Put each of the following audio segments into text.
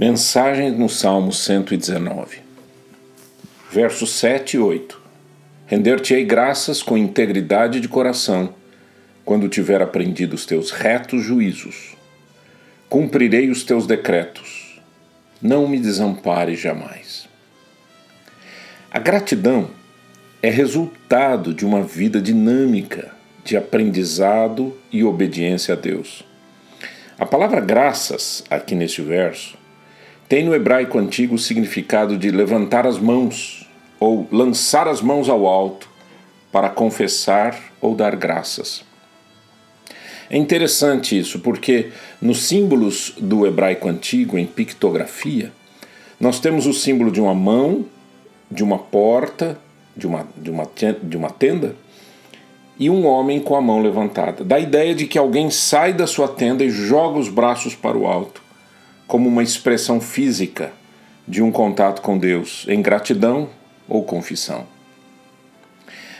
Mensagem no Salmo 119, versos 7 e 8. Render-te-ei graças com integridade de coração, quando tiver aprendido os teus retos juízos. Cumprirei os teus decretos. Não me desampares jamais. A gratidão é resultado de uma vida dinâmica de aprendizado e obediência a Deus. A palavra graças, aqui neste verso, tem no hebraico antigo o significado de levantar as mãos ou lançar as mãos ao alto para confessar ou dar graças. É interessante isso porque nos símbolos do hebraico antigo, em pictografia, nós temos o símbolo de uma mão, de uma porta, de uma tenda e um homem com a mão levantada. Dá a ideia de que alguém sai da sua tenda e joga os braços para o alto, como uma expressão física de um contato com Deus, em gratidão ou confissão.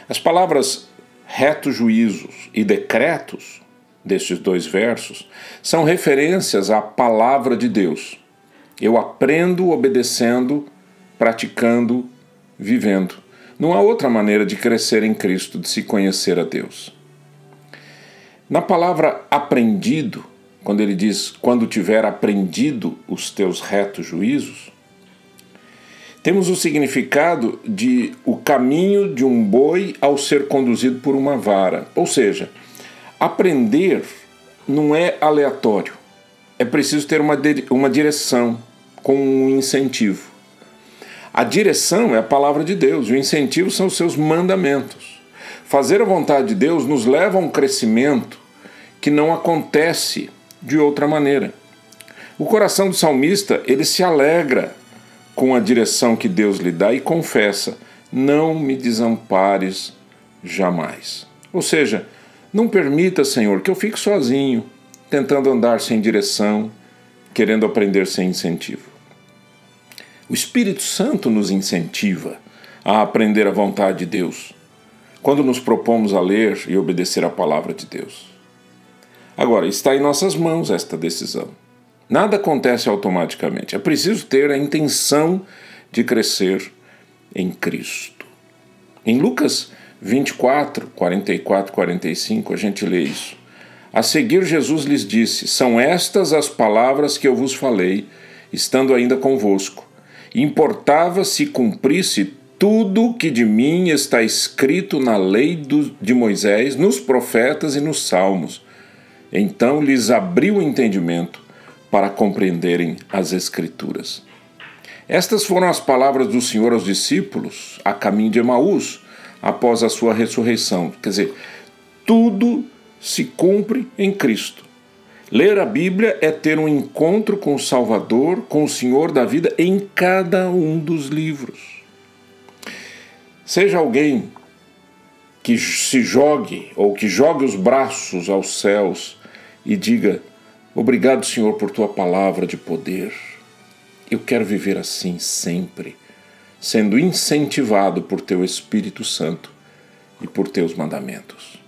As palavras retos juízos e decretos destes dois versos são referências à palavra de Deus. Eu aprendo obedecendo, praticando, vivendo. Não há outra maneira de crescer em Cristo, de se conhecer a Deus. Na palavra aprendido, quando ele diz, quando tiver aprendido os teus retos juízos, temos o significado de o caminho de um boi ao ser conduzido por uma vara. Ou seja, aprender não é aleatório. É preciso ter uma direção com um incentivo. A direção é a palavra de Deus, o incentivo são os seus mandamentos. Fazer a vontade de Deus nos leva a um crescimento que não acontece de outra maneira. O coração do salmista, ele se alegra com a direção que Deus lhe dá e confessa, não me desampares jamais. Ou seja, não permita, Senhor, que eu fique sozinho, tentando andar sem direção, querendo aprender sem incentivo. O Espírito Santo nos incentiva a aprender a vontade de Deus, quando nos propomos a ler e obedecer a palavra de Deus. Agora, está em nossas mãos esta decisão. Nada acontece automaticamente. É preciso ter a intenção de crescer em Cristo. Em Lucas 24, 44, 45, a gente lê isso. A seguir, Jesus lhes disse, são estas as palavras que eu vos falei, estando ainda convosco. Importava se cumprisse tudo que de mim está escrito na lei de Moisés, nos profetas e nos salmos. Então lhes abriu o entendimento para compreenderem as Escrituras. Estas foram as palavras do Senhor aos discípulos a caminho de Emaús, após a sua ressurreição. Quer dizer, tudo se cumpre em Cristo. Ler a Bíblia é ter um encontro com o Salvador, com o Senhor da vida, em cada um dos livros. Seja alguém que se jogue ou que jogue os braços aos céus e diga, obrigado, Senhor, por tua palavra de poder. Eu quero viver assim sempre, sendo incentivado por teu Espírito Santo e por teus mandamentos.